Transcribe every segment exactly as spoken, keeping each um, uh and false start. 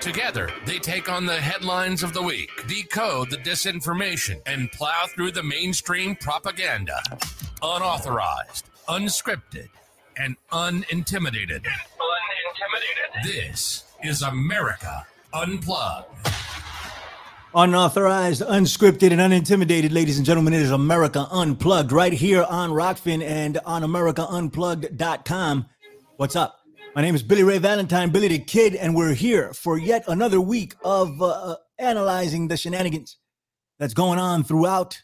Together, they take on the headlines of the week, decode the disinformation, and plow through the mainstream propaganda. Unauthorized, unscripted, and unintimidated. Unintimidated. This is America Unplugged. Unauthorized, unscripted, and unintimidated, ladies and gentlemen, it is America Unplugged right here on Rockfin and on America Unplugged dot com. What's up? My name is Billy Ray Valentine, Billy the Kid, and we're here for yet another week of uh, analyzing the shenanigans that's going on throughout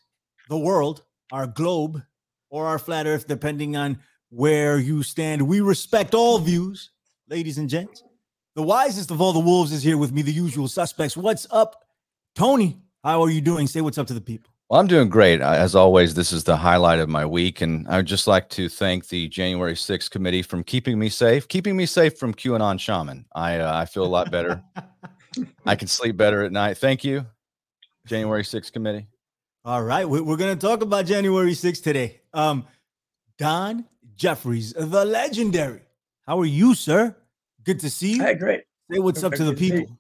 the world, our globe, or our flat earth, depending on where you stand. We respect all views, ladies and gents. The wisest of all the wolves is here with me, the usual suspects. What's up, Tony? How are you doing? Say what's up to the people. Well, I'm doing great. As always, this is the highlight of my week, and I would just like to thank the January sixth committee from keeping me safe, keeping me safe from QAnon shaman. I uh, I feel a lot better. I can sleep better at night. Thank you, January sixth committee. All right, we're going to talk about January sixth today. Um, Don Jeffries, the legendary. How are you, sir? Good to see you. Hi, great. Say what's up to the people.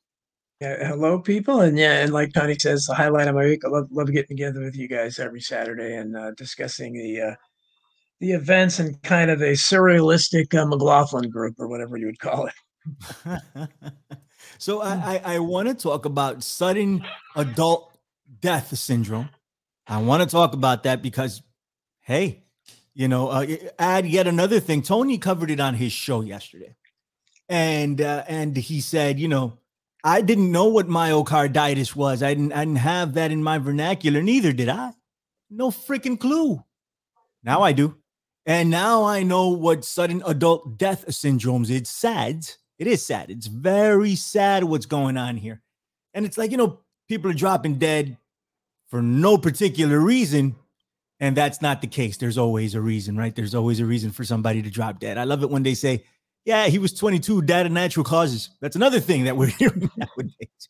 Yeah, hello, people, and yeah, and like Tony says, the highlight of my week. I love, love getting together with you guys every Saturday and uh, discussing the uh, the events and kind of a surrealistic uh, McLaughlin group or whatever you would call it. So I, I, I want to talk about sudden adult death syndrome. I want to talk about that because, hey, you know, uh, add yet another thing. Tony covered it on his show yesterday, and uh, and he said, you know, I didn't know what myocarditis was. I didn't I didn't have that in my vernacular. Neither did I. No freaking clue. Now I do. And now I know what sudden adult death syndromes. It's S A D S. It is sad. It's very sad what's going on here. And it's like, you know, people are dropping dead for no particular reason. And that's not the case. There's always a reason, right? There's always a reason for somebody to drop dead. I love it when they say, yeah, he was twenty-two, died of natural causes. That's another thing that we're hearing nowadays.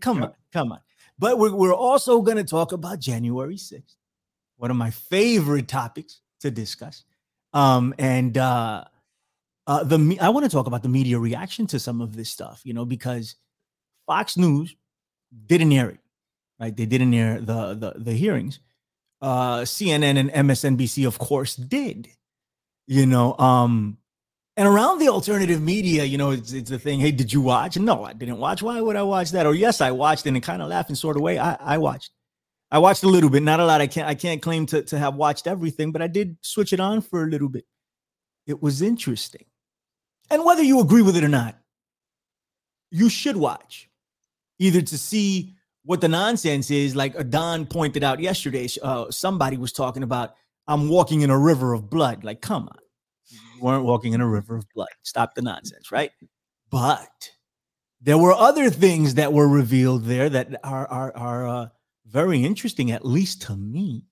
Come on, come on. But we're, we're also going to talk about January sixth, one of my favorite topics to discuss. Um, and uh, uh, the I want to talk about the media reaction to some of this stuff, you know, because Fox News didn't air it, right? They didn't air the, the, the hearings. Uh, C N N and M S N B C, of course, did, you know, um, and around the alternative media, you know, it's it's the thing. Hey, did you watch? No, I didn't watch. Why would I watch that? Or yes, I watched in a kind of laughing sort of way. I, I watched. I watched a little bit, not a lot. I can't I can't claim to, to have watched everything, but I did switch it on for a little bit. It was interesting. And whether you agree with it or not, you should watch. Either to see what the nonsense is, like Don pointed out yesterday, uh, somebody was talking about, I'm walking in a river of blood. Like, come on. You weren't walking in a river of blood. Stop the nonsense, right? But there were other things that were revealed there that are are, are uh, very interesting, at least to me.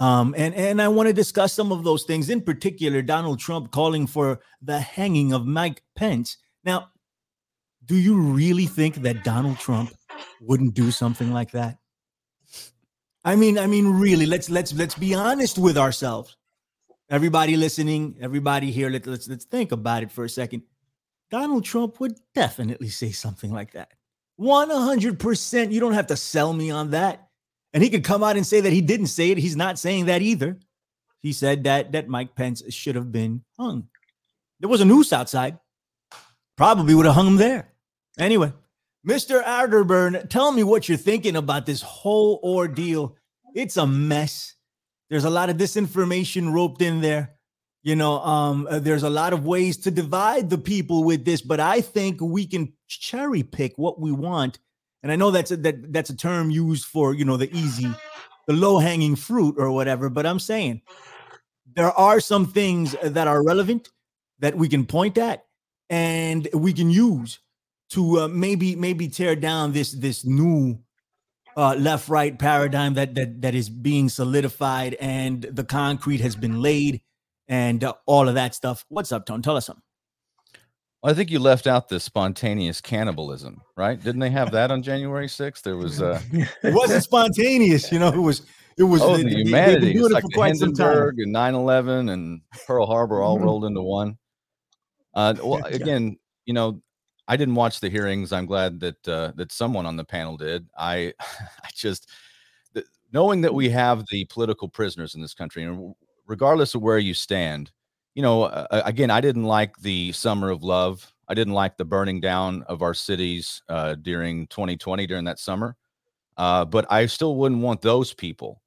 Um, and, and I want to discuss some of those things, in particular, Donald Trump calling for the hanging of Mike Pence. Now, do you really think that Donald Trump wouldn't do something like that? I mean, I mean, really, let's let's let's be honest with ourselves. Everybody listening, everybody here, let, let's let's think about it for a second. Donald Trump would definitely say something like that. one hundred percent. You don't have to sell me on that. And he could come out and say that he didn't say it. He's not saying that either. He said that that Mike Pence should have been hung. There was a noose outside. Probably would have hung him there. Anyway, Mister Arterburn, tell me what you're thinking about this whole ordeal. It's a mess. There's a lot of disinformation roped in there. You know, um, there's a lot of ways to divide the people with this, but I think we can cherry pick what we want. And I know that's a, that that's a term used for, you know, the easy, the low hanging fruit or whatever, but I'm saying there are some things that are relevant that we can point at and we can use to uh, maybe, maybe tear down this, this new uh, left-right paradigm that, that that is being solidified, and the concrete has been laid, and uh, all of that stuff. What's up, Tone? Tell us something. I think you left out the spontaneous cannibalism, right? Didn't they have that on January sixth? There was uh... it wasn't spontaneous, you know. It was it was oh, the, the humanity. It was like the Hindenburg and nine eleven and Pearl Harbor all rolled into one. Uh, well, again, you know, I didn't watch the hearings. I'm glad that uh, that someone on the panel did. I, I just the, knowing that we have the political prisoners in this country, and regardless of where you stand. You know, uh, again, I didn't like the summer of love. I didn't like the burning down of our cities uh, during twenty twenty, during that summer. Uh, but I still wouldn't want those people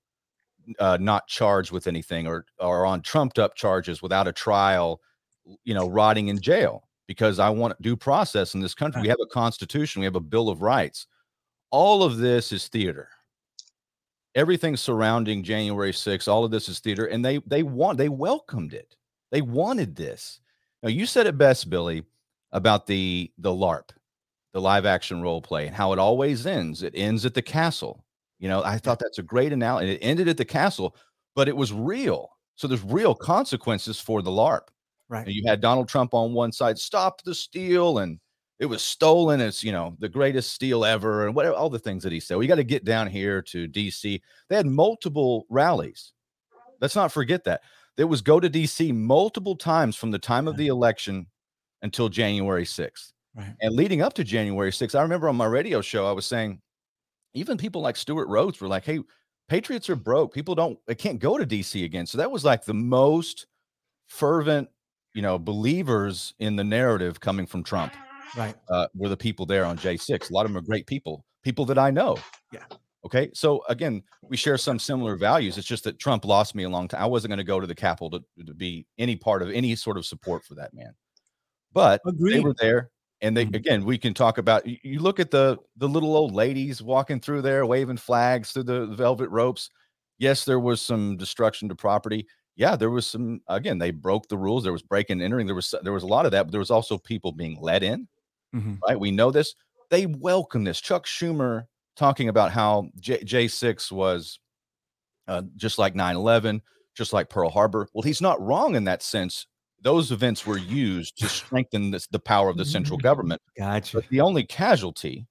uh, not charged with anything or, or on trumped up charges without a trial, you know, rotting in jail, because I want due process in this country. We have a constitution. We have a Bill of Rights. All of this is theater. Everything surrounding January sixth, all of this is theater. And they they want they welcomed it. They wanted this. Now, you said it best, Billy, about the the LARP, the live action role play, and how it always ends. It ends at the castle. You know, I thought that's a great analogy. It ended at the castle, but it was real. So there's real consequences for the LARP. Right. And you had Donald Trump on one side, stop the steal, and it was stolen. It's, you know, the greatest steal ever, and whatever all the things that he said. We got to get down here to D C. They had multiple rallies. Let's not forget that. There was go to D C multiple times from the time of the election until January sixth. Right. And leading up to January sixth, I remember on my radio show, I was saying, even people like Stuart Rhodes were like, hey, patriots are broke. People don't, they can't go to D C again. So that was like the most fervent, you know, believers in the narrative coming from Trump. Right. Uh, were the people there on J six. A lot of them are great people, people that I know. Yeah. Okay, so again, we share some similar values. It's just that Trump lost me a long time. I wasn't going to go to the Capitol to, to be any part of any sort of support for that man. But Agreed. They were there, and they again, we can talk about. You look at the the little old ladies walking through there, waving flags through the velvet ropes. Yes, there was some destruction to property. Yeah, there was some. Again, they broke the rules. There was breaking and entering. There was there was a lot of that, but there was also people being let in. Mm-hmm. Right, we know this. They welcome this. Chuck Schumer. Talking about how J- J6 was uh, just like nine eleven, just like Pearl Harbor. Well, he's not wrong in that sense. Those events were used to strengthen this, the power of the central government. Gotcha. But the only casualty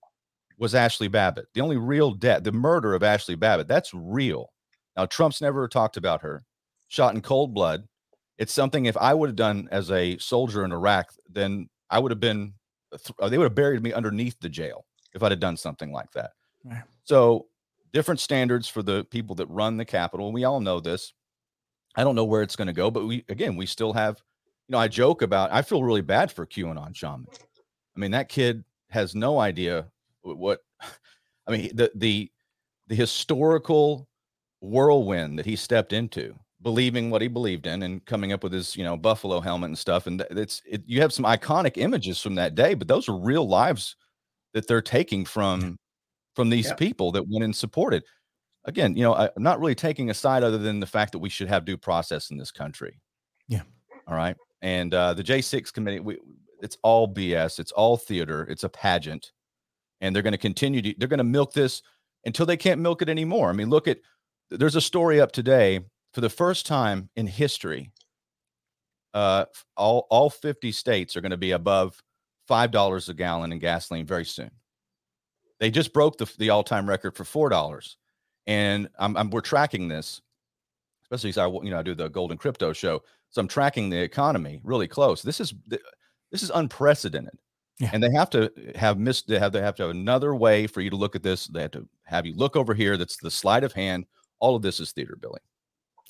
was Ashley Babbitt. The only real death, the murder of Ashley Babbitt. That's real. Now, Trump's never talked about her. Shot in cold blood. It's something if I would have done as a soldier in Iraq, then I would have been, th- they would have buried me underneath the jail if I'd have done something like that. So different standards for the people that run the Capitol. We all know this. I don't know where it's going to go, but we, again, we still have, you know, I joke about, I feel really bad for QAnon shaman. I mean, that kid has no idea what, I mean, the, the, the historical whirlwind that he stepped into, believing what he believed in and coming up with his, you know, buffalo helmet and stuff. And it's, it, you have some iconic images from that day, but those are real lives that they're taking from, mm-hmm. from these yeah. people that went and supported. Again, you know, I'm not really taking a side other than the fact that we should have due process in this country. Yeah. All right. And uh, the J six committee, we, it's all B S. It's all theater. It's a pageant. And they're going to continue to, they're going to milk this until they can't milk it anymore. I mean, look at, there's a story up today for the first time in history. Uh, all, all fifty states are going to be above five dollars a gallon in gasoline very soon. They just broke the, the all-time record for four dollars, and I'm, I'm we're tracking this, especially as I you know I do the Golden Crypto Show, so I'm tracking the economy really close. This is this is unprecedented, yeah. and they have to have missed. They have they have to have another way for you to look at this. They have to have you look over here. That's the sleight of hand. All of this is theater, Billy.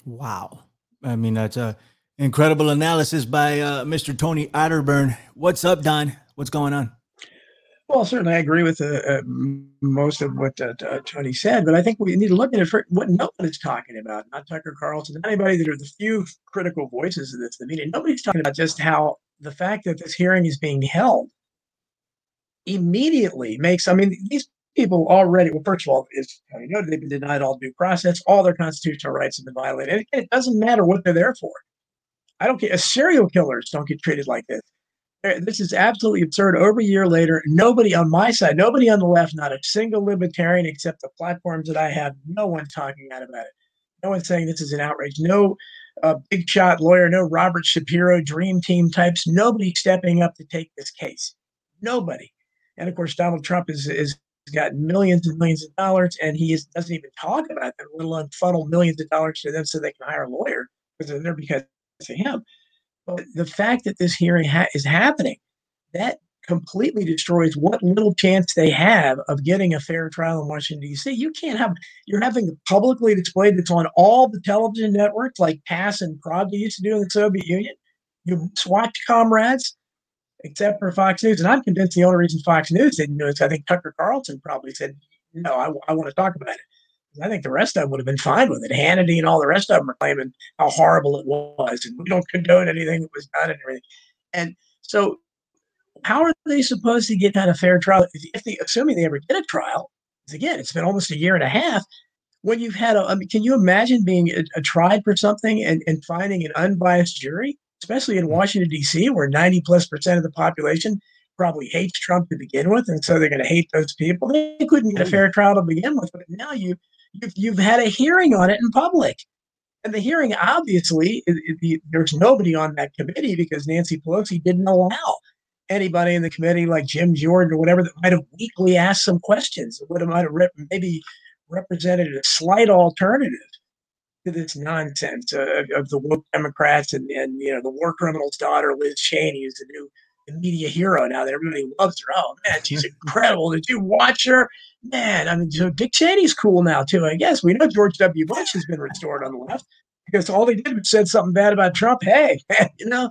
Wow, I mean that's a incredible analysis by uh, Mister Tony Arterburn. What's up, Don? What's going on? Well, certainly I agree with uh, uh, most of what uh, uh, Tony said, but I think we need to look at it for what no one is talking about, not Tucker Carlson, not anybody that are the few critical voices of this, the media. Nobody's talking about just how the fact that this hearing is being held immediately makes, I mean, these people already, well, first of all, as Tony noted, they've been denied all due process, all their constitutional rights have been violated. And it doesn't matter what they're there for. I don't care. Serial killers don't get treated like this. This is absolutely absurd. Over a year later, nobody on my side, nobody on the left, not a single libertarian except the platforms that I have, no one talking out about it. No one's saying this is an outrage. No uh, big shot lawyer, no Robert Shapiro dream team types, nobody stepping up to take this case. Nobody. And of course, Donald Trump is is got millions and millions of dollars, and he is, doesn't even talk about them, let alone funnel millions of dollars to them so they can hire a lawyer because they're there because of him. But the fact that this hearing ha- is happening, that completely destroys what little chance they have of getting a fair trial in Washington, D C. You can't have, you're having it publicly displayed that's on all the television networks like P A S and Pravda used to do in the Soviet Union. You watch Comrades, except for Fox News. And I'm convinced the only reason Fox News didn't do it is I think Tucker Carlson probably said, no, I, I want to talk about it. I think the rest of them would have been fine with it. Hannity and all the rest of them are claiming how horrible it was, and we don't condone anything that was done and everything. And so how are they supposed to get out of fair trial? If they, assuming they ever get a trial, because again, it's been almost a year and a half, when you've had a, I mean, can you imagine being a, a tried for something and, and finding an unbiased jury, especially in Washington, D C, where ninety plus percent of the population probably hates Trump to begin with, and so they're going to hate those people. They couldn't get a fair trial to begin with, but now you You've had a hearing on it in public. And the hearing, obviously, it, it, there's nobody on that committee because Nancy Pelosi didn't allow anybody in the committee like Jim Jordan or whatever that might have weakly asked some questions that would have, might have rep- maybe represented a slight alternative to this nonsense uh, of the woke Democrats and, and you know the war criminal's daughter, Liz Cheney, who's the new the media hero now that everybody loves her. Oh, man, she's incredible. Did you watch her? Man, I mean, so Dick Cheney's cool now, too, I guess. We know George W. Bush has been restored on the left because all they did was said something bad about Trump. Hey, man, you know,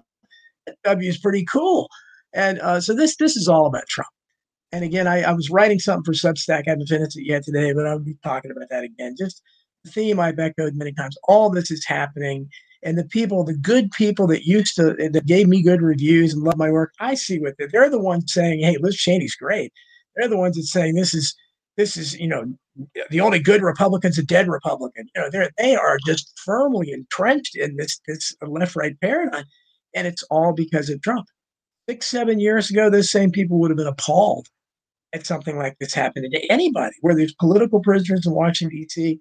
W's pretty cool. And uh, so this this is all about Trump. And again, I, I was writing something for Substack. I haven't finished it yet today, but I'll be talking about that again. Just the theme I've echoed many times. All this is happening. And the people, the good people that used to, that gave me good reviews and loved my work, I see with it. They're the ones saying, hey, Liz Cheney's great. They're the ones that saying this is, This is, you know, the only good Republican's a dead Republican. You know, they they are just firmly entrenched in this this left-right paradigm, and it's all because of Trump. Six, seven years ago, those same people would have been appalled at something like this happening to anybody, where there's political prisoners in Washington, D C,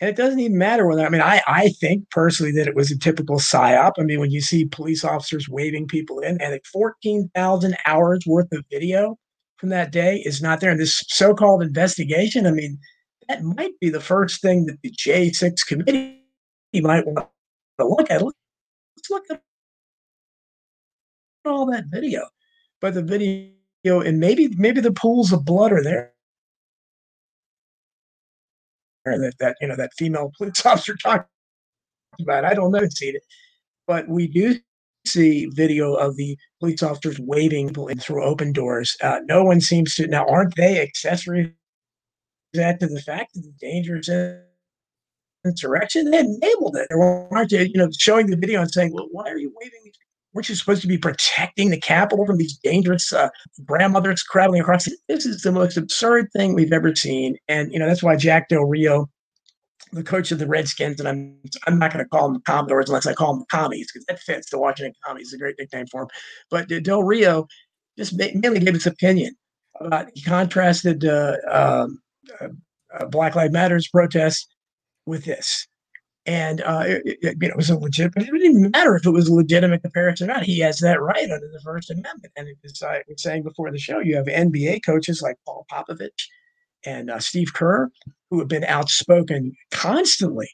and it doesn't even matter whether, I mean, I, I think personally that it was a typical psyop. I mean, when you see police officers waving people in, and like fourteen thousand hours worth of video from that day is not there. And this so-called investigation, I mean, that might be the first thing that the J six committee might want to look at. Let's look at all that video. But the video, and maybe maybe the pools of blood are there. That, that, you know, that female police officer talked about, I don't know, seen it. But we do see video of the police officers waving people in through open doors. Uh, no one seems to. Now, aren't they accessories that to the fact that the dangerous insurrection? They enabled it. Aren't they, you know, showing the video and saying, well, why are you waving these? Weren't you supposed to be protecting the Capitol from these dangerous uh, grandmothers crabbling across? This is the most absurd thing we've ever seen. And, you know, that's why Jack Del Rio, the coach of the Redskins, and I'm I'm not going to call them the Commodores unless I call them the Commies, because that fits. The Washington Commies is a great nickname for him. But Del Rio just mainly gave his opinion about, he contrasted uh, um, uh, Black Lives Matter's protests with this. And uh, it, it, you know, it was a legitimate, it didn't matter if it was a legitimate comparison or not. He has that right under the First Amendment. And as I was saying before the show, you have N B A coaches like Paul Popovich and uh, Steve Kerr, who have been outspoken constantly,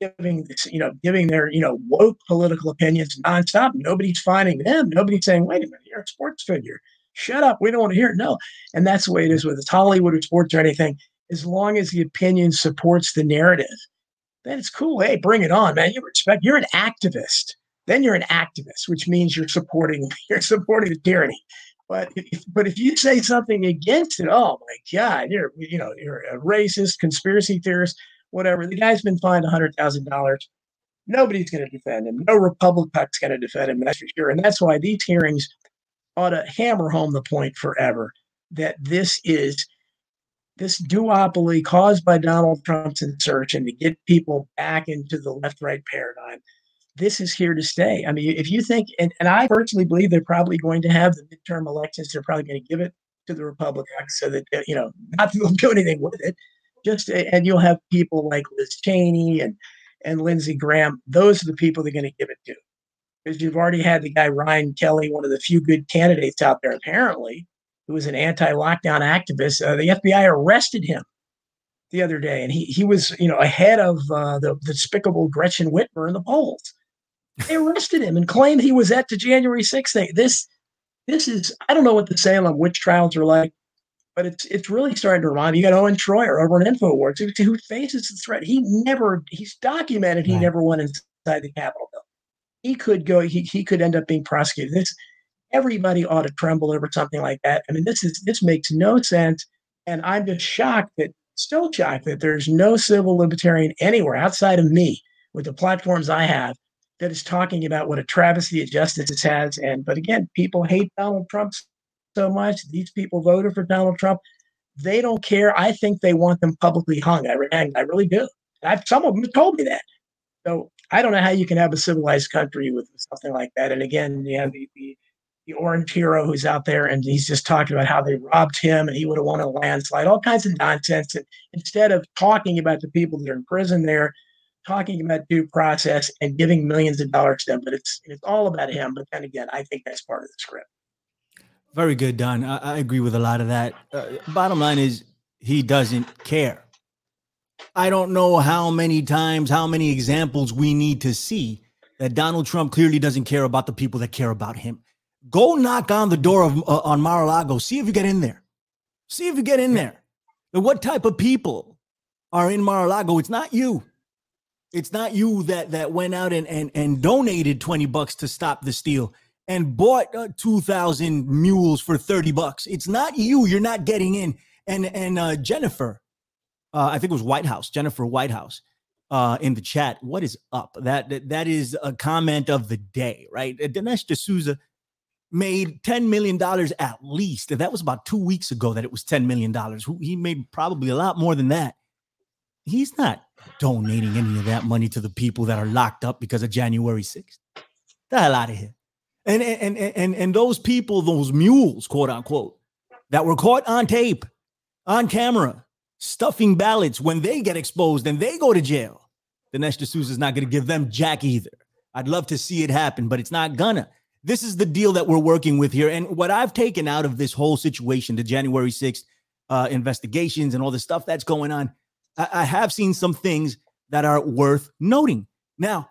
giving this, you know, giving their, you know, woke political opinions nonstop. Nobody's finding them. Nobody's saying, wait a minute, you're a sports figure. Shut up. We don't want to hear it. No. And that's the way it is with it's Hollywood or sports or anything. As long as the opinion supports the narrative, then it's cool. Hey, bring it on, man. You respect, you're an activist. Then you're an activist, which means you're supporting, you're supporting the tyranny. But if, but if you say something against it, oh my God, you're you know you're a racist, conspiracy theorist, whatever. The guy's been fined a hundred thousand dollars. Nobody's going to defend him. No Republican's going to defend him. That's for sure. And that's why these hearings ought to hammer home the point forever that this is this duopoly caused by Donald Trump's insurrection to get people back into the left-right paradigm. this is here to stay. I mean, if you think, and, and I personally believe they're probably going to have the midterm elections, they're probably going to give it to the Republicans so that, you know, not that they'll do anything with it. Just, and you'll have people like Liz Cheney and, and Lindsey Graham. Those are the people they're going to give it to. Because you've already had the guy, Ryan Kelly, one of the few good candidates out there, apparently, who was an anti-lockdown activist. Uh, the F B I arrested him the other day, and he he was, you know, ahead of uh, the, the despicable Gretchen Whitmer in the polls. They arrested him and claimed he was at the January sixth thing. This, this is, I don't know what the Salem witch trials are like, but it's it's really starting to remind me. You got Owen Troyer over at InfoWars, who, who faces the threat. He never, he's documented he never went inside the Capitol building. He could go, he he could end up being prosecuted. This, everybody ought to tremble over something like that. I mean, this is, this makes no sense. And I'm just shocked that, still shocked that there's no civil libertarian anywhere outside of me with the platforms I have that is talking about what a travesty of justice this has. And, but again, people hate Donald Trump so much. These people voted for Donald Trump. They don't care. I think they want them publicly hung. I, I really do. I've, some of them have told me that. So I don't know how you can have a civilized country with something like that. And again, you have the, the, the orange hero who's out there, and he's just talking about how they robbed him and he would have won a landslide, all kinds of nonsense. And instead of talking about the people that are in prison there, talking about due process and giving millions of dollars to them, but it's it's all about him. But then again, I think that's part of the script. Very good, Don. I, I agree with a lot of that. Uh, bottom line is he doesn't care. I don't know how many times, how many examples we need to see that Donald Trump clearly doesn't care about the people that care about him. Go knock on the door of uh, on Mar-a-Lago. See if you get in there. See if you get in there. But what type of people are in Mar-a-Lago? It's not you. It's not you that that went out and and, and donated twenty bucks to stop the steal and bought uh, two thousand mules for thirty bucks. It's not you. You're not getting in. And and uh, Jennifer, uh, I think it was Whitehouse, Jennifer Whitehouse uh, in the chat. What is up? That, that that is a comment of the day, right? Dinesh D'Souza made ten million dollars at least. That was about two weeks ago that it was ten million dollars. He made probably a lot more than that. He's not donating any of that money to the people that are locked up because of January sixth. The hell out of here. And, and, and, and, and those people, those mules, quote unquote, that were caught on tape, on camera, stuffing ballots, when they get exposed and they go to jail, Dinesh D'Souza is not going to give them jack either. I'd love to see it happen, but it's not gonna. This is the deal that we're working with here. And what I've taken out of this whole situation, the January sixth uh, investigations and all the stuff that's going on, I, I have seen some things that are worth noting. Now,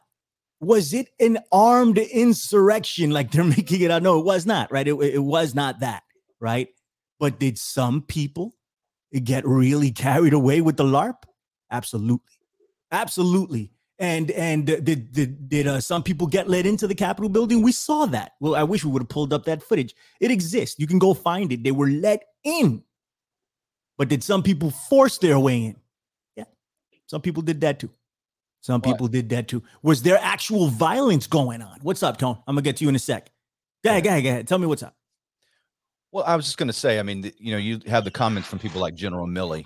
was it an armed insurrection like they're making it out? No, it was not, right? It, it was not that, right? But did some people get really carried away with the LARP? Absolutely. Absolutely. And and did did, did uh, some people get led into the Capitol building? We saw that. Well, I wish we would have pulled up that footage. It exists. You can go find it. They were let in. But did some people force their way in? Yeah. Some people did that too. Some people what? did that too. Was there actual violence going on? What's up, Tone? I'm going to get to you in a sec. Go ahead, go ahead, go ahead. Tell me what's up. Well, I was just going to say, I mean, the, you know, you have the comments from people like General Milley,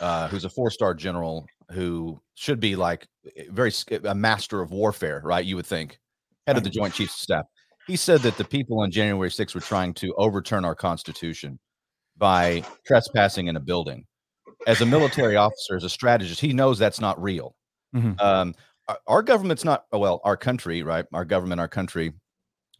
uh, who's a four-star general, who should be like very a master of warfare, right? You would think, head of the Joint Chiefs of Staff. He said that the people on January sixth were trying to overturn our Constitution by trespassing in a building. As a military officer, as a strategist, he knows that's not real. Mm-hmm. Um, our, our government's not, well, our country, right? Our government, our country.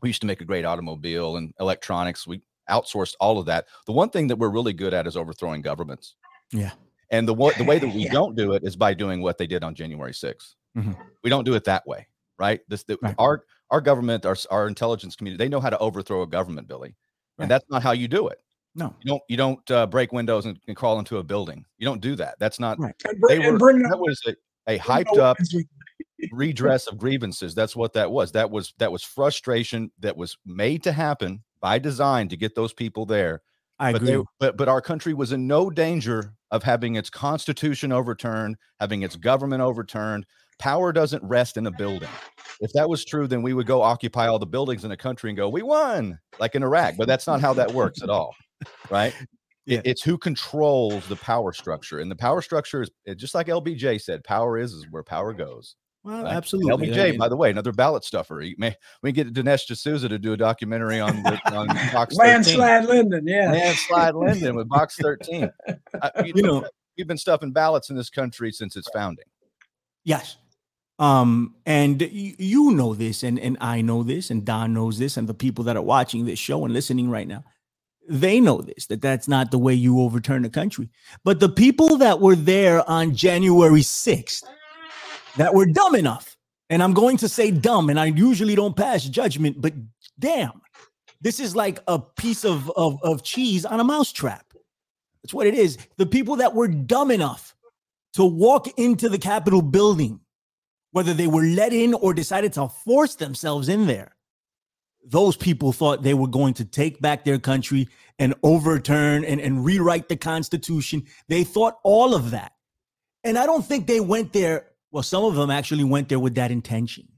We used to make a great automobile and electronics. We outsourced all of that. The one thing that we're really good at is overthrowing governments. Yeah. And the, the way that we yeah. don't do it is by doing what they did on January sixth. Mm-hmm. We don't do it that way, right? This the, right. Our our government, our, our intelligence community, they know how to overthrow a government, Billy. Right. And that's not how you do it. No. You don't you don't uh, break windows and, and crawl into a building. You don't do that. That's not, right. and, they and were, bring, that was a, a hyped up redress of grievances. That's what that was. That was, that was frustration that was made to happen by design to get those people there. I but agree. They, but, but our country was in no danger of having its Constitution overturned, having its government overturned. Power doesn't rest in a building. If that was true, then we would go occupy all the buildings in a country and go, we won, like in Iraq. But that's not how that works at all, right? Yeah. It, it's who controls the power structure. And the power structure is, just like L B J said, power is, is where power goes. Well, absolutely. Uh, L B J, I mean, by the way, another ballot stuffer. He may, we can get Dinesh D'Souza to do a documentary on, on Box Landslide Lyndon, yeah. Landslide Lyndon with Box thirteen. Uh, you, you know, know, we've been stuffing ballots in this country since its founding. Yes. Um, and you, you know this, and, and I know this, and Don knows this, and the people that are watching this show and listening right now, they know this, that that's not the way you overturn the country. But the people that were there on January sixth, that were dumb enough, and I'm going to say dumb, and I usually don't pass judgment, but damn, this is like a piece of, of, of cheese on a mousetrap. That's what it is. The people that were dumb enough to walk into the Capitol building, whether they were let in or decided to force themselves in there, those people thought they were going to take back their country and overturn and, and rewrite the Constitution. They thought all of that. And I don't think they went there. Well, some of them actually went there with that intention.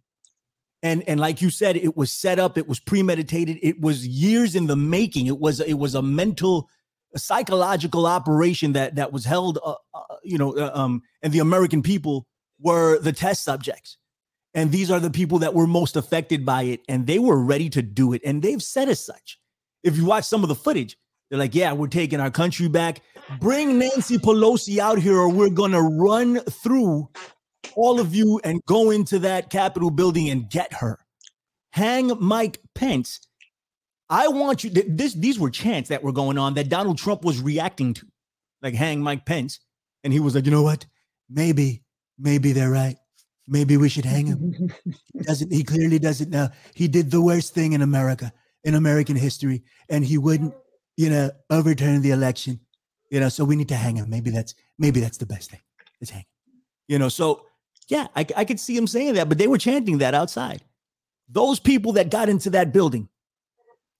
And and like you said, it was set up, it was premeditated, it was years in the making. It was it was a mental, a psychological operation that that was held, uh, uh, you know, uh, um, and the American people were the test subjects. And these are the people that were most affected by it, and they were ready to do it. And they've said as such. If you watch some of the footage, they're like, yeah, we're taking our country back. Bring Nancy Pelosi out here or we're going to run through all of you and go into that Capitol building and get her. Hang Mike Pence. I want you. Th- this, these were chants that were going on that Donald Trump was reacting to, like hang Mike Pence. And he was like, you know what? Maybe, maybe they're right. Maybe we should hang him. He doesn't. He clearly doesn't know. He did the worst thing in America, in American history, and he wouldn't, you know, overturn the election. You know, so we need to hang him. Maybe that's maybe that's the best thing. Let's hang him. You know, so. Yeah, I, I could see him saying that, but they were chanting that outside. Those people that got into that building,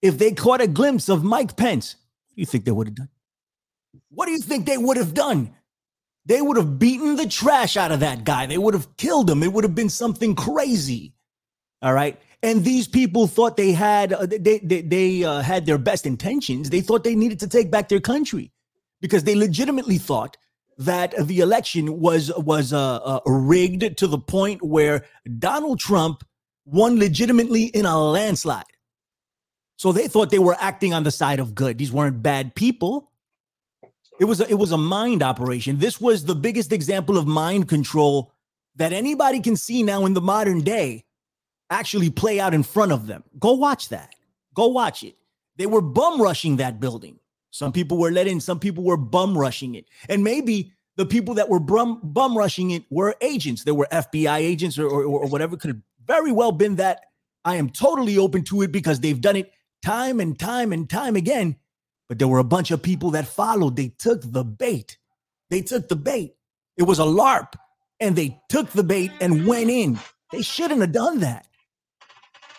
if they caught a glimpse of Mike Pence, what do you think they would have done? What do you think they would have done? They would have beaten the trash out of that guy. They would have killed him. It would have been something crazy. All right. And these people thought they had uh, they they, they uh, had their best intentions. They thought they needed to take back their country because they legitimately thought that the election was was uh, uh, rigged to the point where Donald Trump won legitimately in a landslide. So they thought they were acting on the side of good. These weren't bad people. It was a, it was a mind operation. This was the biggest example of mind control that anybody can see now in the modern day actually play out in front of them. Go watch that. Go watch it. They were bum rushing that building. Some people were let in. Some people were bum rushing it. And maybe the people that were bum, bum rushing it were agents. There were F B I agents or, or, or whatever. Could have very well been that. I am totally open to it because they've done it time and time and time again. But there were a bunch of people that followed. They took the bait. They took the bait. It was a LARP. And they took the bait and went in. They shouldn't have done that.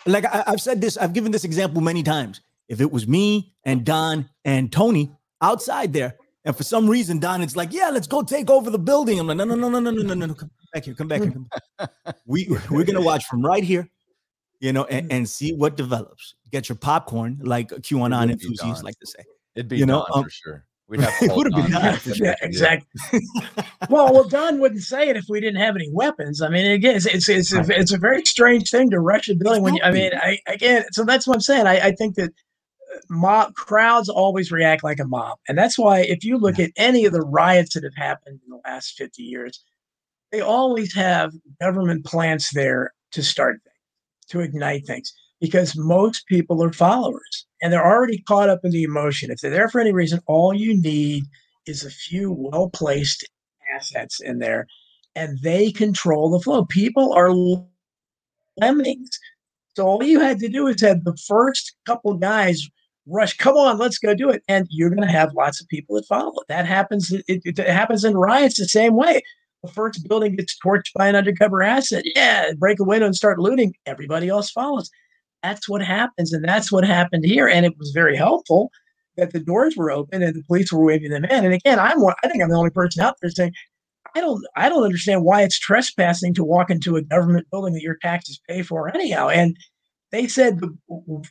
Like I, I've said this, I've given this example many times. If it was me and Don and Tony outside there, and for some reason, Don is like, yeah, let's go take over the building. I'm like, no, no, no, no, no, no, no, no, no. Come back here. Come back here. Come back. We, we're going to watch from right here, you know, and, and see what develops. Get your popcorn, like QAnon enthusiasts like to say. It'd be, you know, um, for sure. We'd have to it would have been on. Yeah, exactly. well, well, Don wouldn't say it if we didn't have any weapons. I mean, again, it's it's it's, it's, a, it's a very strange thing to rush a building when you, I mean, I, I can't. So that's what I'm saying. I, I think that mob crowds always react like a mob, and that's why if you look at any of the riots that have happened in the last fifty years, they always have government plants there to start things, to ignite things, because most people are followers and they're already caught up in the emotion. If they're there for any reason, all you need is a few well-placed assets in there and they control the flow. People are lemmings, so all you had to do is have the first couple guys rush, come on, let's go do it. And you're going to have lots of people that follow. That happens. It, it, it happens in riots the same way. The first building gets torched by an undercover asset. Yeah, break a window and start looting. Everybody else follows. That's what happens. And that's what happened here. And it was very helpful that the doors were open and the police were waving them in. And again, I'm one, I think I'm the only person out there saying, I don't, I don't understand why it's trespassing to walk into a government building that your taxes pay for anyhow. And they said,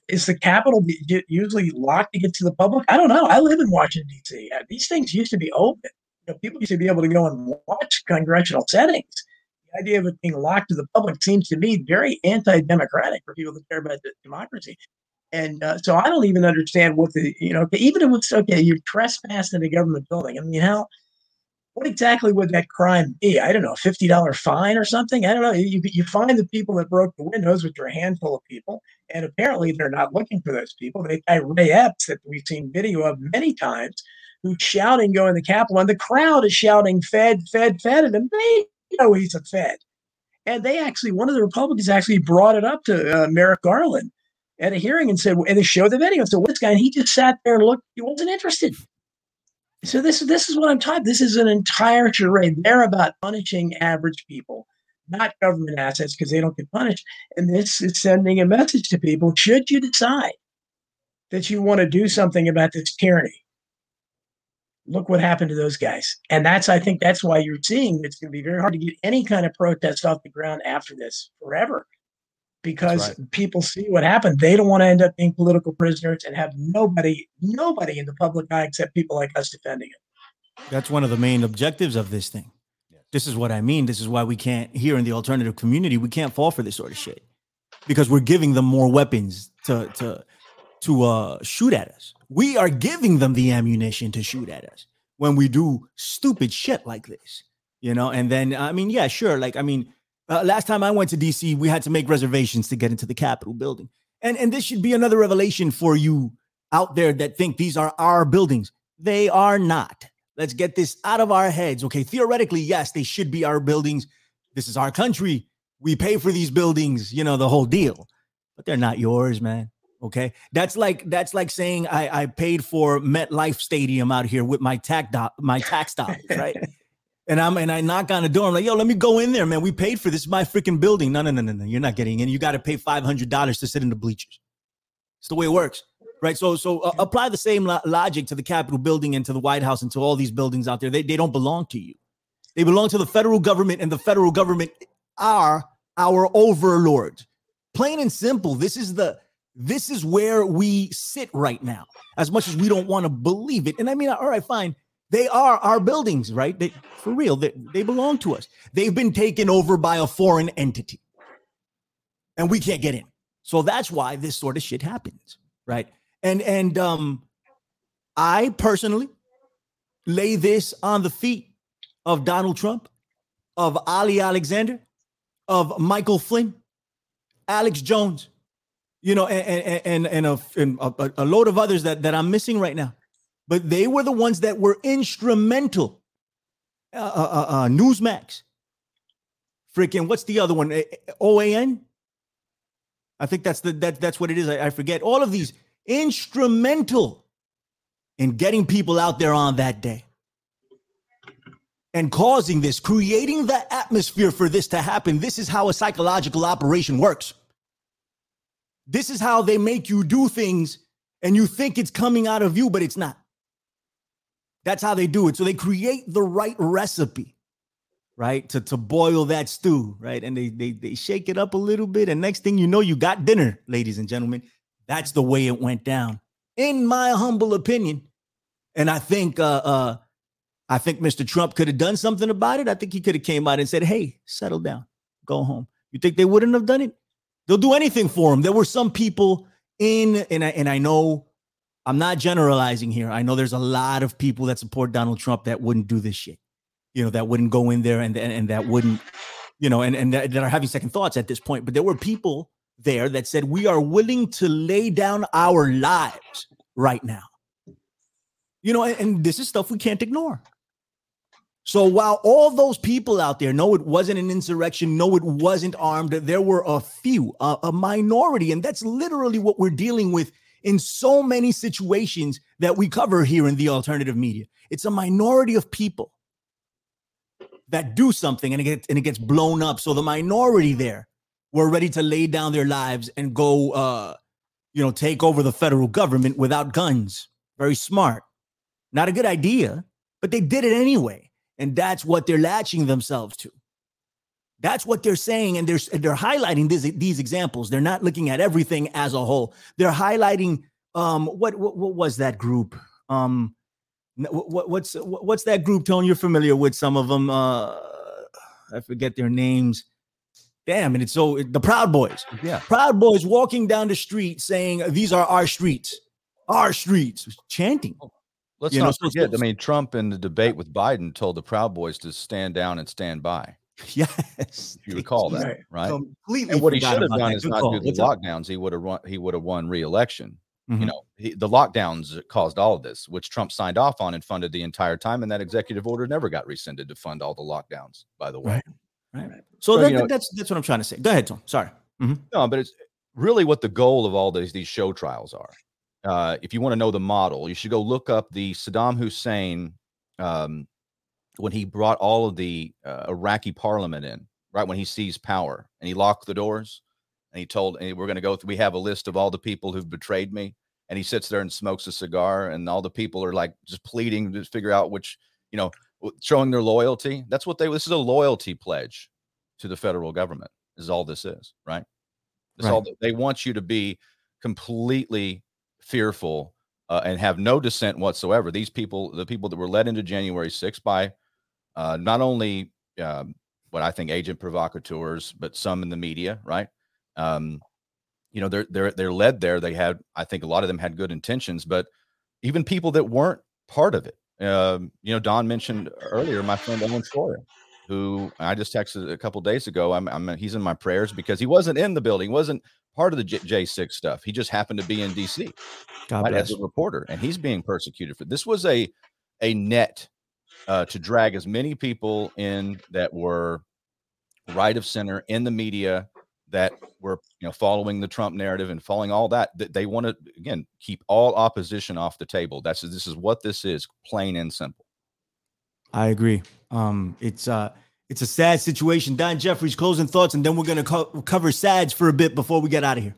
is the Capitol usually locked to get to the public? I don't know. I live in Washington, D C. These things used to be open. You know, people used to be able to go and watch congressional settings. the idea of it being locked to the public seems to be very anti-democratic for people that care about the democracy. And uh, so I don't even understand what the, you know, even if it's okay, you're trespassing in a government building. I mean, how, what exactly would that crime be? I don't know, a fifty dollar fine or something? I don't know. You, you find the people that broke the windows, which are a handful of people, and apparently they're not looking for those people. They guy Ray Epps that we've seen video of many times, who's shouting, go in the Capitol, and the crowd is shouting, Fed, Fed, Fed, and they know he's a Fed. And they actually, one of the Republicans actually brought it up to uh, Merrick Garland at a hearing and said, and they showed the video. So this guy, and he just sat there and looked, he wasn't interested. So this, this is what I'm talking about. This is an entire charade. They're about punishing average people, not government assets, because they don't get punished. And this is sending a message to people, should you decide that you want to do something about this tyranny, look what happened to those guys. And that's, I think that's why you're seeing it's going to be very hard to get any kind of protest off the ground after this forever, because right. people see what happened. They don't want to end up being political prisoners and have nobody, nobody in the public eye except people like us defending it. That's one of the main objectives of this thing. Yeah. This is what I mean. This is why we can't, here in the alternative community, we can't fall for this sort of shit, because we're giving them more weapons to, to, to uh, shoot at us. We are giving them the ammunition to shoot at us when we do stupid shit like this, you know? And then, I mean, yeah, sure. Like, I mean, uh, last time I went to D C, we had to make reservations to get into the Capitol building. And, and this should be another revelation for you out there that think these are our buildings. They are not. Let's get this out of our heads. Okay. Theoretically, yes, they should be our buildings. This is our country. We pay for these buildings, you know, the whole deal, but they're not yours, man. Okay, that's like that's like saying I, I paid for MetLife Stadium out here with my tax do- my tax dollars, right? and I'm and I knock on the door. I'm like, yo, let me go in there, man. We paid for this. This is my freaking building. No, no, no, no, no. You're not getting in. You got to pay five hundred dollars to sit in the bleachers. It's the way it works, right? So so uh, apply the same lo- logic to the Capitol building and to the White House and to all these buildings out there. They they don't belong to you. They belong to the federal government, and the federal government are our overlords. Plain and simple. This is the This is where we sit right now, as much as we don't want to believe it. And I mean, all right, fine. They are our buildings, right? They, for real, they, they belong to us. They've been taken over by a foreign entity, and we can't get in. So that's why this sort of shit happens, right? And and um, I personally lay this on the feet of Donald Trump, of Ali Alexander, of Michael Flynn, Alex Jones, you know, and and and, a, and a, a load of others that, that I'm missing right now. But they were the ones that were instrumental. Uh, uh, uh, Newsmax. Freaking, what's the other one? O A N? I think that's the that that's what it is. I, I forget. All of these instrumental in getting people out there on that day and causing this, creating the atmosphere for this to happen. This is how a psychological operation works. This is how they make you do things, and you think it's coming out of you, but it's not. That's how they do it. So they create the right recipe, right, to, to boil that stew, right? And they, they they shake it up a little bit, and next thing you know, you got dinner, ladies and gentlemen. That's the way it went down, in my humble opinion. And I think uh, uh, I think Mister Trump could have done something about it. I think he could have came out and said, hey, settle down, go home. You think they wouldn't have done it? They'll do anything for him. There were some people in, and I, and I know I'm not generalizing here. I know there's a lot of people that support Donald Trump that wouldn't do this shit, you know, that wouldn't go in there and and, and that wouldn't, you know, and, and that, that are having second thoughts at this point. But there were people there that said, we are willing to lay down our lives right now. You know, and, and this is stuff we can't ignore. So while all those people out there, no, it wasn't an insurrection, no, it wasn't armed, there were a few, a, a minority, and that's literally what we're dealing with in so many situations that we cover here in the alternative media. It's a minority of people that do something, and it gets, and it gets blown up. So the minority there were ready to lay down their lives and go, uh, you know, take over the federal government without guns. Very smart. Not a good idea, but they did it anyway. And that's what they're latching themselves to. That's what they're saying. And they're, they're highlighting this, these examples. They're not looking at everything as a whole. They're highlighting um, what, what what was that group? Um, what, what's what's that group, Tony? You're familiar with some of them. Uh, I forget their names. Damn, and it's so it, the Proud Boys. Yeah, Proud Boys walking down the street saying, "These are our streets, our streets," chanting. Oh, let's you not know, forget. I mean, Trump in the debate with Biden told the Proud Boys to stand down and stand by. Yes, if you recall that, right? right? Completely. And what he should have done is not do the lockdowns. He would have run. He would have won re-election. Mm-hmm. You know, he, the lockdowns caused all of this, which Trump signed off on and funded the entire time. And that executive order never got rescinded to fund all the lockdowns, by the way. Right. Right. right. So, so that, you know, that's that's what I'm trying to say. Go ahead, Tom. Sorry. Mm-hmm. No, but it's really what the goal of all these these show trials are. Uh, if you want to know the model, you should go look up the Saddam Hussein um, when he brought all of the uh, Iraqi parliament in, right when he seized power and he locked the doors. And he told, and we're going to go through, we have a list of all the people who've betrayed me. And he sits there and smokes a cigar. And all the people are like just pleading to figure out which, you know, showing their loyalty. That's what they, this is a loyalty pledge to the federal government is all this is, right? It's right. All, they want you to be completely fearful uh, and have no dissent whatsoever. These people, the people that were led into January sixth by uh, not only um, what I think agent provocateurs, but some in the media, right? Um, you know, they're, they're, they're led there. They had, I think a lot of them had good intentions, but even people that weren't part of it, um, you know, Don mentioned earlier, my friend, Owen Sawyer, who I just texted a couple days ago. I'm, I'm, he's in my prayers because he wasn't in the building, wasn't part of the J- J6 stuff. He just happened to be in D C God as a reporter, and he's being persecuted for, this was a, a net, uh, to drag as many people in that were right of center in the media, that were, you know, following the Trump narrative and following all that, that they want to, again, keep all opposition off the table. That's, this is what this is, plain and simple. I agree. Um, it's uh, it's a sad situation. Don Jeffries, closing thoughts, and then we're going to co- cover S A D S for a bit before we get out of here.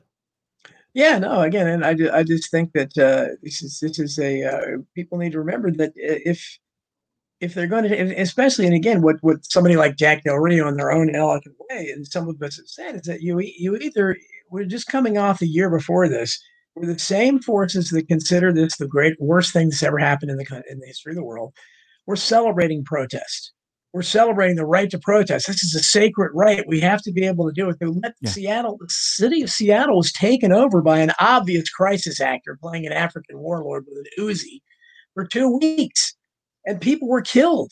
Yeah, no, again, and I, I just think that uh, this is, this is a, uh, people need to remember that if, if they're going to, especially, and again, what, what somebody like Jack Del Rio in their own elegant way, and some of us have said, is that you you either, we're just coming off the year before this, where the same forces that consider this the great worst thing that's ever happened in the in the history of the world, we're celebrating protest. We're celebrating the right to protest. This is a sacred right. We have to be able to do it. They let yeah. Seattle, the city of Seattle was taken over by an obvious crisis actor playing an African warlord with an Uzi for two weeks. And people were killed,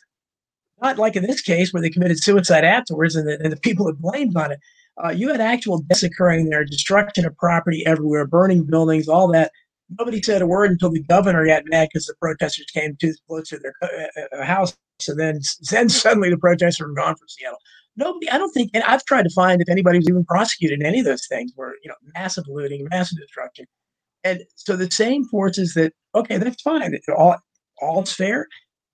not like in this case where they committed suicide afterwards and the, and the people that blamed on it. Uh, you had actual deaths occurring there, destruction of property everywhere, burning buildings, all that. Nobody said a word until the governor got mad because the protesters came too close to their uh, house. So then, then suddenly the protesters were gone from Seattle. Nobody, I don't think, and I've tried to find if anybody was even prosecuted in any of those things where, you know, massive looting, massive destruction. And so the same forces that, okay, that's fine. All, all's fair.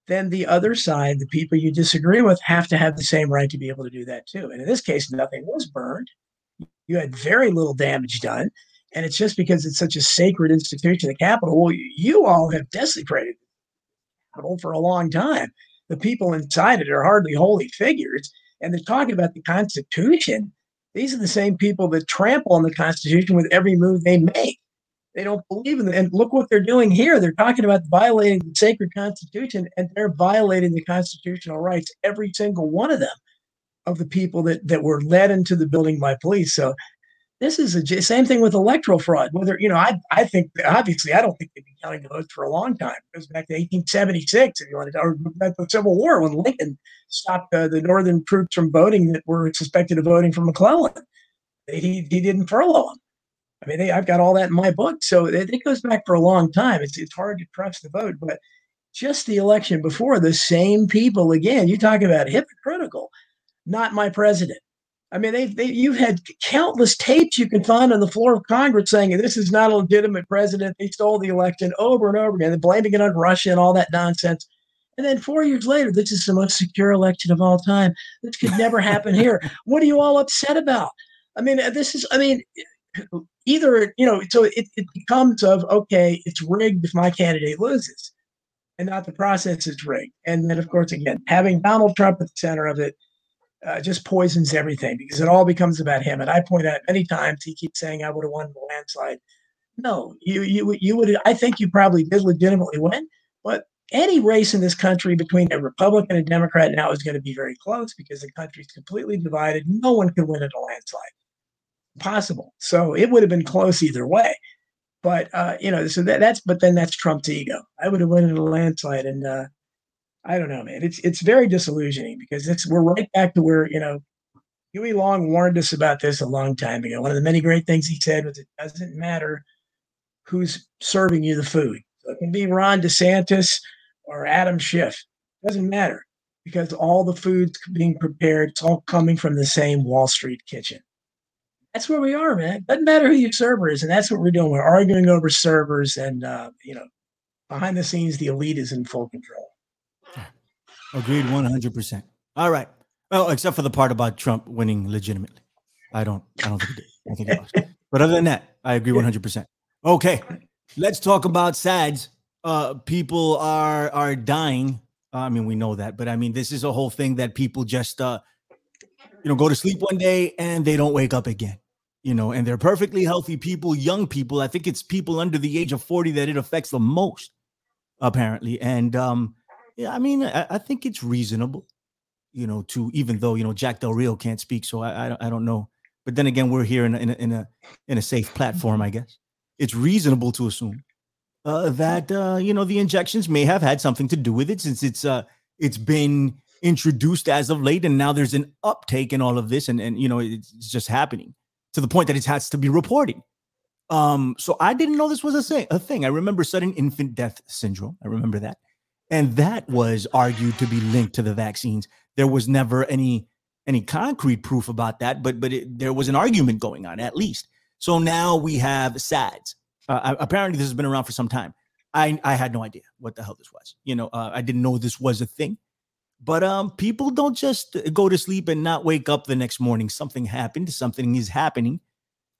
Then the other side, the people you disagree with, have to have the same right to be able to do that too. And in this case, nothing was burned. You had very little damage done. And it's just because it's such a sacred institution, the Capitol. Well, you all have desecrated the Capitol for a long time. The people inside it are hardly holy figures. And they're talking about the Constitution. These are the same people that trample on the Constitution with every move they make. They don't believe in it. And look what they're doing here. They're talking about violating the sacred Constitution, and they're violating the constitutional rights, every single one of them, of the people that, that were led into the building by police. So this is the same thing with electoral fraud. Whether, you know, I I think, obviously, I don't think they've been counting the votes for a long time. It goes back to eighteen seventy-six, if you want to, or back to the Civil War when Lincoln stopped uh, the Northern troops from voting that were suspected of voting for McClellan. He, he didn't furlough them. I mean, they, I've got all that in my book. So it, it goes back for a long time. It's it's hard to trust the vote. But just the election before, the same people, again, you talk about hypocritical, not my president. I mean, they, they you've had countless tapes you can find on the floor of Congress saying, this is not a legitimate president. They stole the election over and over again. They're blaming it on Russia and all that nonsense. And then four years later, this is the most secure election of all time. This could never happen here. What are you all upset about? I mean, this is, I mean... Either, you know, so it, it becomes of, okay, it's rigged if my candidate loses and not the process is rigged. And then, of course, again, having Donald Trump at the center of it uh, just poisons everything because it all becomes about him. And I point out many times he keeps saying I would have won the landslide. No, you you you would. I think you probably did legitimately win, but any race in this country between a Republican and Democrat now is going to be very close because the country's completely divided. No one can win in a landslide. Possible. So it would have been close either way. But, uh, you know, so that, that's, but then that's Trump's ego. I would have won in a landslide. And uh, I don't know, man, it's, it's very disillusioning because it's, we're right back to where, you know, Huey Long warned us about this a long time ago. One of the many great things he said was it doesn't matter who's serving you the food. So it can be Ron DeSantis or Adam Schiff. It doesn't matter because all the food's being prepared. It's all coming from the same Wall Street kitchen. That's where we are, man. It doesn't matter who your server is. And that's what we're doing. We're arguing over servers and, uh, you know, behind the scenes, the elite is in full control. Agreed one hundred percent. All right. Well, except for the part about Trump winning legitimately. I don't, I don't think he did. I think he lost. But other than that, I agree one hundred percent. Okay. Let's talk about S A D S. Uh, people are are dying. I mean, we know that, but I mean, this is a whole thing that people just, uh, you know, go to sleep one day and they don't wake up again, you know, and they're perfectly healthy people, young people. I think it's people under the age of forty that it affects the most, apparently. And um, yeah, I mean, I, I think it's reasonable, you know, to, even though, you know, Jack Del Rio can't speak. So I, I, I don't know. But then again, we're here in a, in a, in a, in a safe platform, I guess. It's reasonable to assume uh, that, uh, you know, the injections may have had something to do with it since it's uh, it's been introduced as of late. And now there's an uptake in all of this. And, and you know, it's just happening to the point that it has to be reported. Um, so I didn't know this was a, say, a thing. I remember sudden infant death syndrome. I remember that. And that was argued to be linked to the vaccines. There was never any any concrete proof about that, but but it, there was an argument going on, at least. So now we have S A D S. Uh, apparently, this has been around for some time. I, I had no idea what the hell this was. You know, uh, I didn't know this was a thing. But um, people don't just go to sleep and not wake up the next morning. Something happened. Something is happening.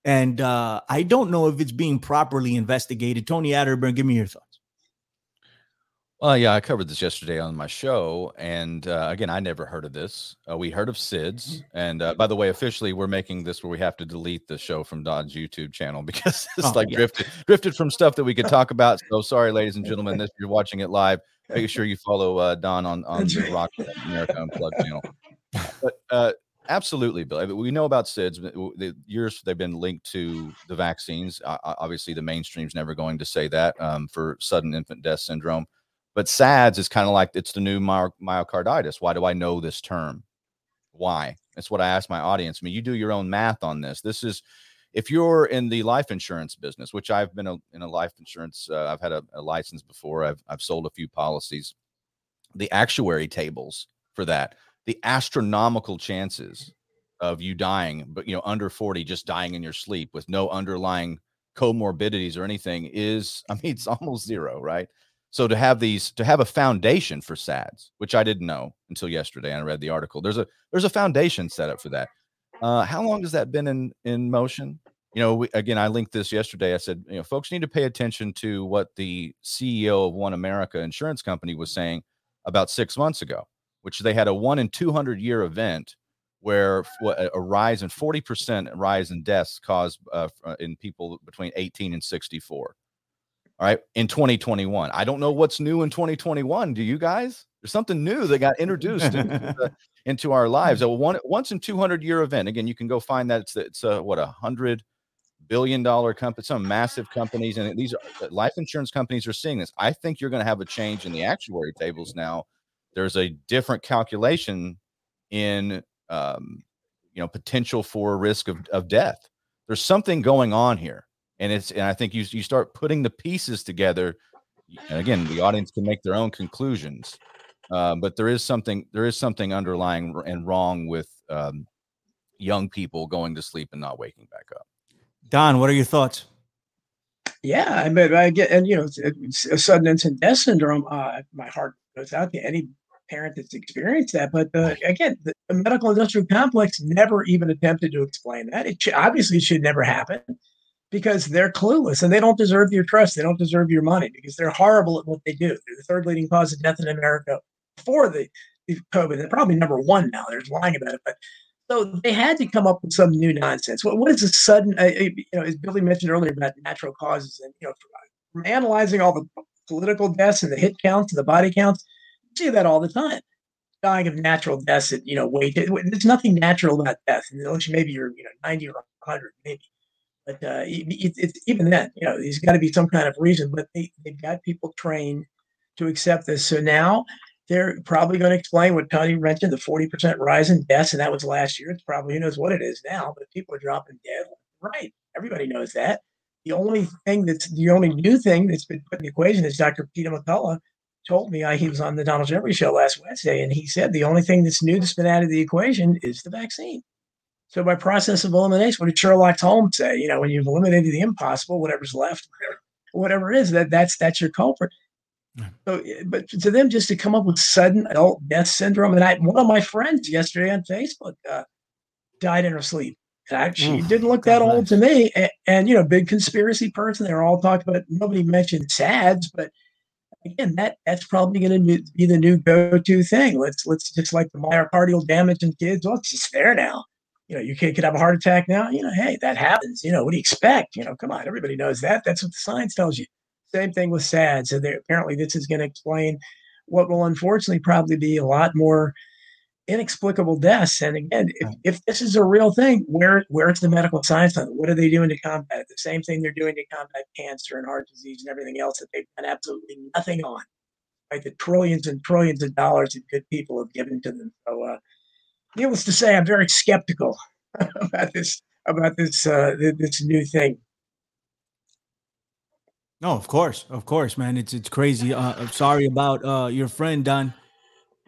And uh, I don't know if it's being properly investigated. Tony Arterburn, give me your thoughts. Well, yeah, I covered this yesterday on my show. And uh, again, I never heard of this. Uh, we heard of S I D S. And uh, by the way, officially, we're making this where we have to delete the show from Don's YouTube channel because it's oh, like yeah. drifted, drifted from stuff that we could talk about. So sorry, ladies and gentlemen, if you're watching it live, make sure you follow uh, Don on, on the Rockfin America Unplugged channel. But uh, absolutely, Billy. We know about S I D S. The years they've been linked to the vaccines. Uh, obviously, the mainstream's never going to say that um, for sudden infant death syndrome. But S A D S is kind of like, it's the new my, myocarditis. Why do I know this term? Why? That's what I asked my audience. I mean, you do your own math on this. This is, if you're in the life insurance business, which I've been a, in a life insurance, uh, I've had a, a license before. I've I've sold a few policies. The actuary tables for that, the astronomical chances of you dying, but you know, under forty, just dying in your sleep with no underlying comorbidities or anything is, I mean, it's almost zero, right? So to have these, to have a foundation for S A D S, which I didn't know until yesterday, and I read the article. There's a there's a foundation set up for that. Uh, how long has that been in in motion? You know, we, again, I linked this yesterday. I said, you know, folks need to pay attention to what the C E O of One America Insurance Company was saying about six months ago, which they had a one in two hundred year event where a rise in forty percent rise in deaths caused uh, in people between eighteen and sixty-four. All right. In twenty twenty-one, I don't know what's new in twenty twenty-one. Do you guys? There's something new that got introduced into, the, into our lives. A one, once in two hundred year event. Again, you can go find that. It's, it's a, what, a hundred billion dollar company, some massive companies. And these are, life insurance companies are seeing this. I think you're going to have a change in the actuary tables. Now there's a different calculation in, um, you know, potential for risk of, of death. There's something going on here. And it's, and I think you you start putting the pieces together, and again, the audience can make their own conclusions. Uh, but there is something there is something underlying and wrong with um, young people going to sleep and not waking back up. Don, what are your thoughts? Yeah, I mean, I get, and you know, it's a sudden infant death syndrome. Uh, my heart goes out to any parent that's experienced that. But uh, again, the, the medical industrial complex never even attempted to explain that. It should, obviously should never happen. Because they're clueless and they don't deserve your trust. They don't deserve your money because they're horrible at what they do. They're the third leading cause of death in America before the, the COVID. They're probably number one now. They're just lying about it. But so they had to come up with some new nonsense. What, what is a sudden, uh, you know, as Billy mentioned earlier about natural causes and, you know, from analyzing all the political deaths and the hit counts and the body counts. You see that all the time. Dying of natural deaths at, you know, weight. There's nothing natural about death, unless maybe you're, you know, ninety or one hundred, maybe. But uh, it, it's even then, you know, there's got to be some kind of reason. But they, they've got people trained to accept this. So now they're probably going to explain what Tony mentioned, the forty percent rise in deaths, and that was last year. It's probably, who knows what it is now, but people are dropping dead. Right. Everybody knows that. The only thing that's, the only new thing that's been put in the equation is Doctor Peter McCullough told me, I, he was on the Donald Jeffries show last Wednesday, and he said the only thing that's new that's been out of the equation is the vaccine. So by process of elimination, what did Sherlock Holmes say? You know, when you've eliminated the impossible, whatever's left, whatever it is, that, that's that's your culprit. Yeah. So, but to them, just to come up with sudden adult death syndrome, and I, one of my friends yesterday on Facebook uh, died in her sleep. And I, she Ooh, didn't look that God old nice. to me. And, and, you know, big conspiracy person, they're all talking about it. Nobody mentioned SADS, but again, that that's probably going to be the new go-to thing. Let's let's just like the myocardial damage in kids. Well, it's just there now. You know, you can't get have a heart attack now. You know, hey, that happens. You know, what do you expect? You know, come on, everybody knows that. That's what the science tells you. Same thing with SADS. So apparently, this is going to explain what will unfortunately probably be a lot more inexplicable deaths. And again, if, if this is a real thing, where where's the medical science on it? What are they doing to combat it? The same thing they're doing to combat cancer and heart disease and everything else that they've done absolutely nothing on, right? The trillions and trillions of dollars that good people have given to them. So, uh, needless to say, I'm very skeptical about this about this uh, this new thing. No, of course, of course, man. It's it's crazy. Uh, I'm sorry about uh, your friend, Don.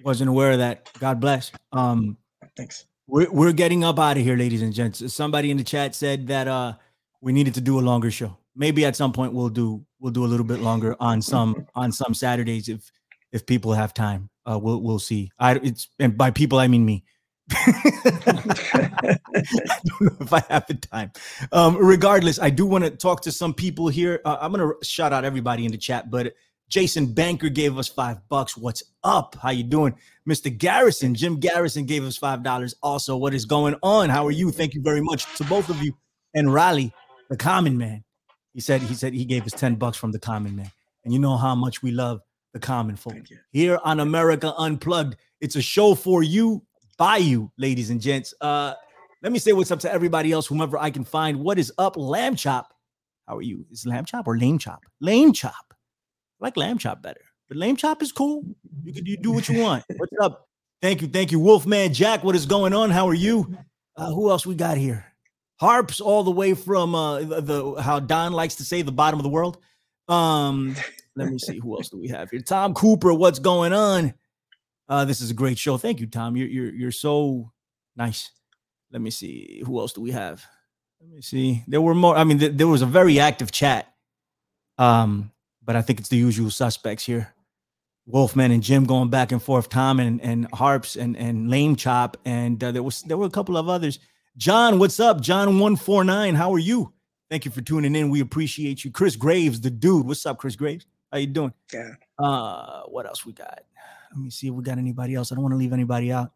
Wasn't aware of that. God bless. Um, Thanks. We're, we're getting up out of here, ladies and gents. Somebody in the chat said that uh, we needed to do a longer show. Maybe at some point we'll do we'll do a little bit longer on some on some Saturdays if if people have time. Uh, we'll we'll see. I it's and by people I mean me. I don't know if I have the time. Um, regardless, I do want to talk to some people here. Uh, I'm gonna shout out everybody in the chat, but. Jason Banker gave us five bucks. What's up? How you doing? Mister Garrison, Jim Garrison gave us five dollars. Also, what is going on? How are you? Thank you very much to both of you. And Riley, the common man. He said he said he gave us ten bucks from the common man. And you know how much we love the common folk. Here on America Unplugged, it's a show for you, by you, ladies and gents. Uh, let me say what's up to everybody else, whomever I can find. What is up, Lamb Chop? How are you? Is Lamb Chop or Lame Chop? Lame Chop. I like Lamb Chop better, but Lamb Chop is cool. You can you do what you want. What's up? Thank you, thank you, Wolfman Jack. What is going on? How are you? Uh, who else we got here? Harps all the way from uh, the, the how Don likes to say the bottom of the world. Um, let me see who else do we have here. Tom Cooper, what's going on? Uh, this is a great show. Thank you, Tom. You're you're you're so nice. Let me see who else do we have. Let me see. There were more. I mean, th- there was a very active chat. Um. But I think it's the usual suspects here. Wolfman and Jim going back and forth. Tom and, and Harps and, and Lame Chop. And uh, there was there were a couple of others. John, what's up? John one four nine, how are you? Thank you for tuning in. We appreciate you. Chris Graves, the dude. What's up, Chris Graves? How you doing? Yeah. Uh, what else we got? Let me see if we got anybody else. I don't want to leave anybody out.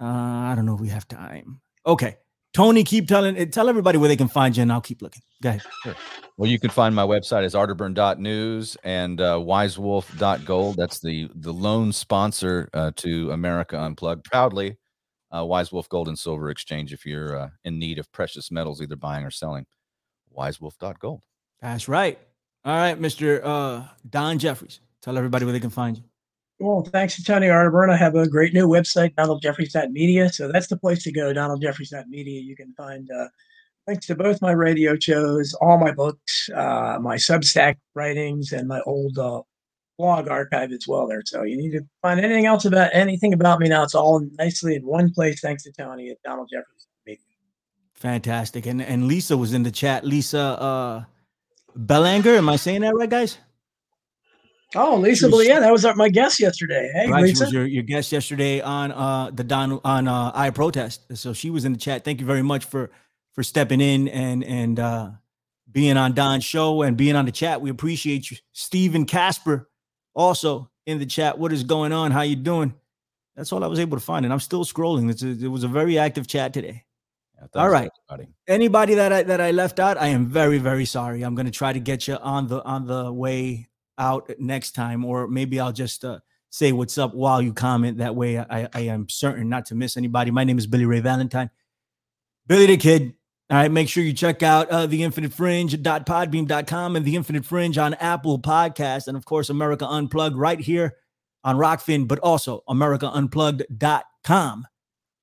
Uh, I don't know if we have time. Okay. Tony, keep telling tell everybody where they can find you, and I'll keep looking. Go ahead. Sure. Well, you can find my website as arterburn dot news and uh, wisewolf dot gold. That's the the lone sponsor uh, to America Unplugged. Proudly, uh, Wisewolf Gold and Silver Exchange. If you're uh, in need of precious metals, either buying or selling, wisewolf dot gold. That's right. All right, Mister Uh, Don Jeffries, tell everybody where they can find you. Well, thanks to Tony Arterburn. I have a great new website, Donald Jeffries dot media. So that's the place to go, Donald Jeffries dot media. You can find uh, links to both my radio shows, all my books, uh, my Substack writings, and my old uh, blog archive as well there. So you need to find anything else about anything about me now. It's all nicely in one place, thanks to Tony at Donald Jeffries dot media. Fantastic. And and Lisa was in the chat. Lisa uh, Belanger, am I saying that right, guys? Oh, Lisa, was, yeah, that was my guest yesterday. Hey, right, Lisa. She was your, your guest yesterday on uh, the Don on uh, I Protest. So she was in the chat. Thank you very much for for stepping in and and uh, being on Don's show and being on the chat. We appreciate you. Steven Casper also in the chat. What is going on? How you doing? That's all I was able to find, and I'm still scrolling. It's a, it was a very active chat today. Yeah, all right, everybody. Anybody that I that I left out, I am very very sorry. I'm going to try to get you on the on the way out next time, or maybe I'll just uh, say what's up while you comment. That way I, I am certain not to miss anybody. My name is Billy Ray Valentine, Billy the Kid. All right, make sure you check out uh, the infinite fringe dot podbean dot com and The Infinite Fringe on Apple Podcasts, and of course, America Unplugged right here on Rockfin, but also America Unplugged dot com,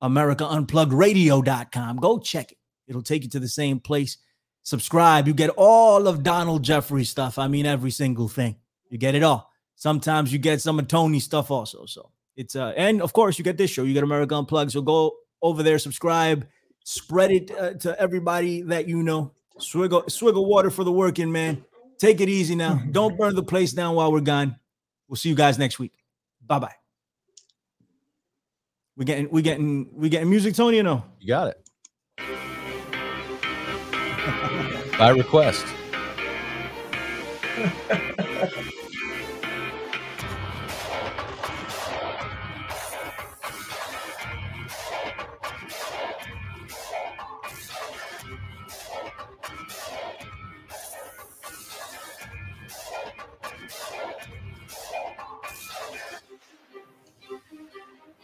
America Unplugged Radio dot com. Go check it. It'll take you to the same place. Subscribe. You get all of Donald Jeffries stuff. I mean, every single thing. You get it all. Sometimes you get some of Tony's stuff also. So it's uh, and of course, you get this show. You get America Unplugged. So go over there, subscribe. Spread it uh, to everybody that you know. Swiggle, swiggle water for the working man. Take it easy now. Don't burn the place down while we're gone. We'll see you guys next week. Bye bye. We getting, we getting, we getting music, Tony. You know, you got it. By request.